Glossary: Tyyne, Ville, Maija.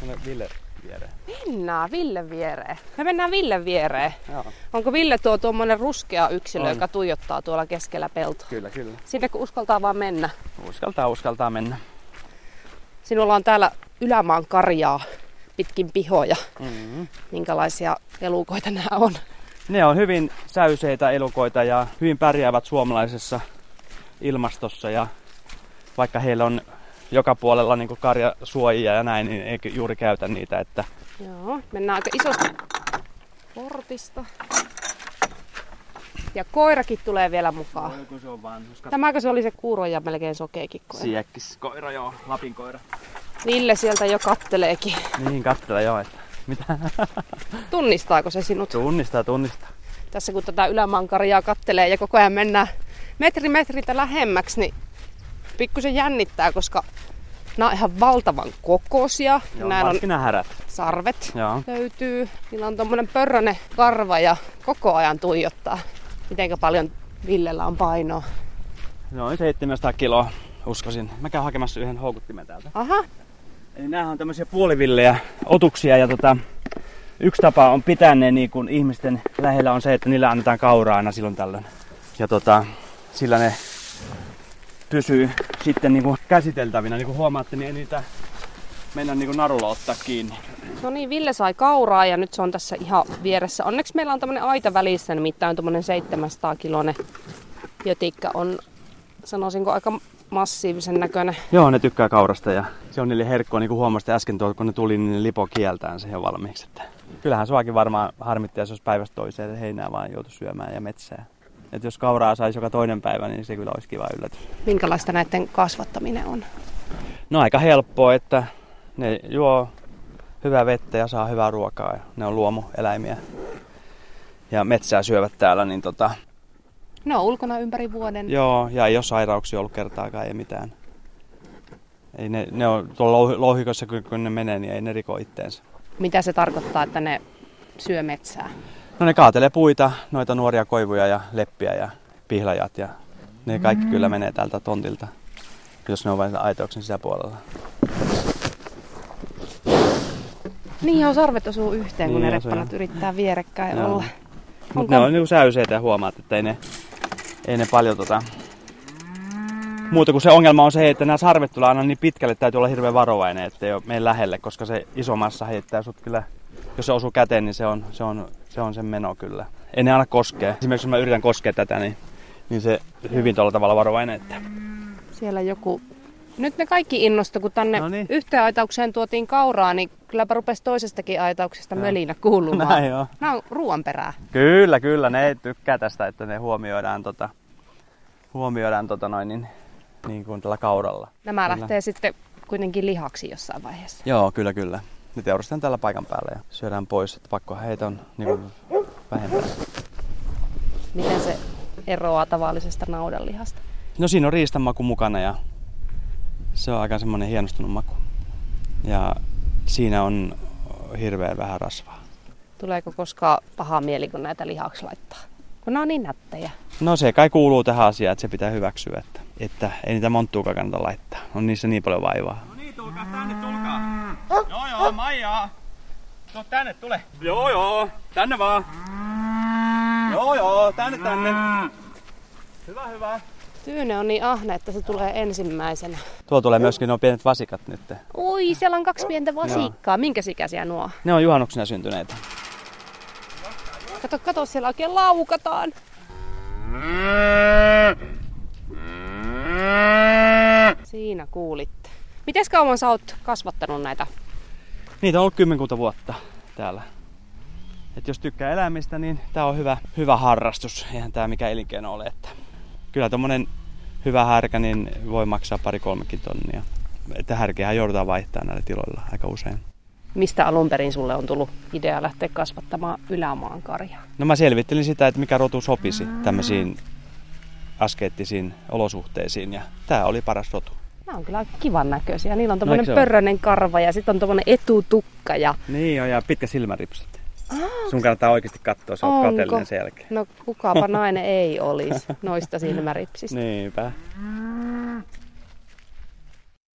Mennäänkö tuonne Ville viereen? Mennään Ville viereen. Me mennään Ville viereen. Joo. Onko Ville tuommoinen ruskea yksilö, joka tuijottaa tuolla keskellä peltoa? Kyllä, kyllä. Sinne kun uskaltaa vaan mennä. Uskaltaa mennä. Sinulla on täällä ylämaankarjaa pitkin pihoja. Mm-hmm. Minkälaisia elukoita nämä on? Ne on hyvin säyseitä elukoita ja hyvin pärjäävät suomalaisessa ilmastossa. Ja vaikka heillä on joka puolella niin karjasuojia ja näin, niin ei juuri käytä niitä. Että... Joo, mennään aika isosta portista. Ja koirakin tulee vielä mukaan. Tämäkö se oli se kuuro ja melkein sokeakin koira? Siekkis koira, joo. Lapin koira. Ville sieltä jo katteleekin. Niin, kattelee joo. Että mitä? Tunnistaako se sinut? Tunnistaa. Tässä kun tätä ylämaankarjaa kattelee ja koko ajan mennään metriltä lähemmäksi, niin pikkusen jännittää, koska nämä on ihan valtavan kokoisia. Joo, varsinkin nämä härät. Sarvet löytyy. Niillä on tommonen pörrönen karva ja koko ajan tuijottaa. Mitenkä paljon Villellä on painoa? Noin 700 kiloa, uskoisin. Mä käyn hakemassa yhden houkuttimen täältä. Aha. Eli näähän on tämmöisiä puolivillejä otuksia ja yksi tapa on pitää ne niin kuin ihmisten lähellä on se, että niillä annetaan kauraa aina silloin tällöin. Ja sillä ne pysyy sitten niin kuin käsiteltävinä. Niin kuin huomaatte, niin ei niitä mennä niin kuin narulla ottaa kiinni. No niin, Ville sai kauraa ja nyt se on tässä ihan vieressä. Onneksi meillä on tämmönen aita välissä, nimittäin tommonen 700-kiloinen jötikkä on, sanoisinko, aika massiivisen näköinen. Joo, ne tykkää kaurasta ja se on niille herkkoa, niin kuin huomasitte äsken tuolta, kun ne tuli, niin ne lipo kieltään siihen valmiiksi. Että kyllähän suakin varmaan harmittaa, jos päivästä toiseen heinää vaan joutuisi syömään ja metsää. Et jos kauraa saisi joka toinen päivä, niin se kyllä olisi kiva yllätys. Minkälaista näiden kasvattaminen on? No aika helppoa, että ne juo hyvää vettä ja saa hyvää ruokaa. Ja ne on luomueläimiä ja metsää syövät täällä. Niin Ne on ulkona ympäri vuoden. Joo, ja ei ole sairauksia ollut kertaakaan, ei mitään. Ei ne on tuolla louhikossa, kun ne menee, niin ei ne riko itteensä. Mitä se tarkoittaa, että ne syö metsää? No ne kaatelee puita, noita nuoria koivuja ja leppiä ja pihlajat. Ja ne kaikki kyllä menee täältä tontilta, jos ne on vain aitauksen sisäpuolella. Niin joo, sarvet osuu yhteen, kun niin, ne reppanat yrittää vierekkäin olla. Mutta ne on niinku säyseitä ja huomaat, että ei ne paljon Muuta kuin se ongelma on se, että nämä sarvet tulee aina niin pitkälle, täytyy olla hirveän varovainen, ettei ole meidän lähelle, koska se iso massa heittää sut kyllä. Jos se osuu käteen, niin se on sen meno kyllä. Ei ne aina koskee. Esimerkiksi jos mä yritän koskea tätä, niin se hyvin tuolla tavalla varovainen, että... Siellä joku... Nyt ne kaikki innostui, kun tänne yhteen aitaukseen tuotiin kauraa, niin kylläpä rupesi toisestakin aitauksesta mölinä kuulumaan. Näin joo. Nämä on ruoanperää. Kyllä. Ne tykkää tästä, että ne huomioidaan niin kuin tällä kauralla. Nämä lähtee sitten kuitenkin lihaksi jossain vaiheessa. Joo, kyllä. Ne teurastetaan tällä paikan päällä ja syödään pois, että pakkohan heitä on niin vähempää. Miten se eroaa tavallisesta naudanlihasta? No siinä on riistanmaku mukana ja... Se on aika semmoinen hienostunut maku. Ja siinä on hirveän vähän rasvaa. Tuleeko koskaan paha mieli, kun näitä lihaksi laittaa? Kun ne on niin nättejä. No se kai kuuluu tähän asiaan, että se pitää hyväksyä, että ei niitä monttuukaan kannata laittaa. On niissä niin paljon vaivaa. No niin, tulkaa tänne, tulkaa. Joo, Maija. Tuo tänne, tule. Joo, tänne vaan. Joo, tänne. Hyvä. Tyyne on niin ahne, että se tulee ensimmäisenä. Tuolla tulee myöskin nuo pienet vasikat nyt. Oi, siellä on 2 pientä vasikkaa. Minkäs ikäisiä nuo? Ne on juhannuksena syntyneitä. Kato, siellä oikein laukataan. Siinä kuulitte. Mites kauan sä oot kasvattanut näitä? Niitä on ollut 10 vuotta täällä. Et jos tykkää elämistä, niin tää on hyvä harrastus. Eihän tää mikä elinkeino ole, että... Kyllä tommonen hyvä härkä niin voi maksaa 2-3 tonnia. Että härkiähän joudutaan vaihtamaan näillä tiloilla aika usein. Mistä alun perin sulle on tullut idea lähteä kasvattamaan ylämaankarjaa? No mä selvittelin sitä, että mikä rotu sopisi tämmöisiin askeettisiin olosuhteisiin ja tää oli paras rotu. Nämä on kyllä kivan näköisiä. Niillä on tommonen pörrönen karva ja sitten on tommonen etutukka ja... Niin on ja pitkä silmäripset. Sun kannattaa oikeasti katsoa, sä oot kateellinen sen jälkeen. No kukapa nainen ei olisi noista silmäripsistä. Niinpä.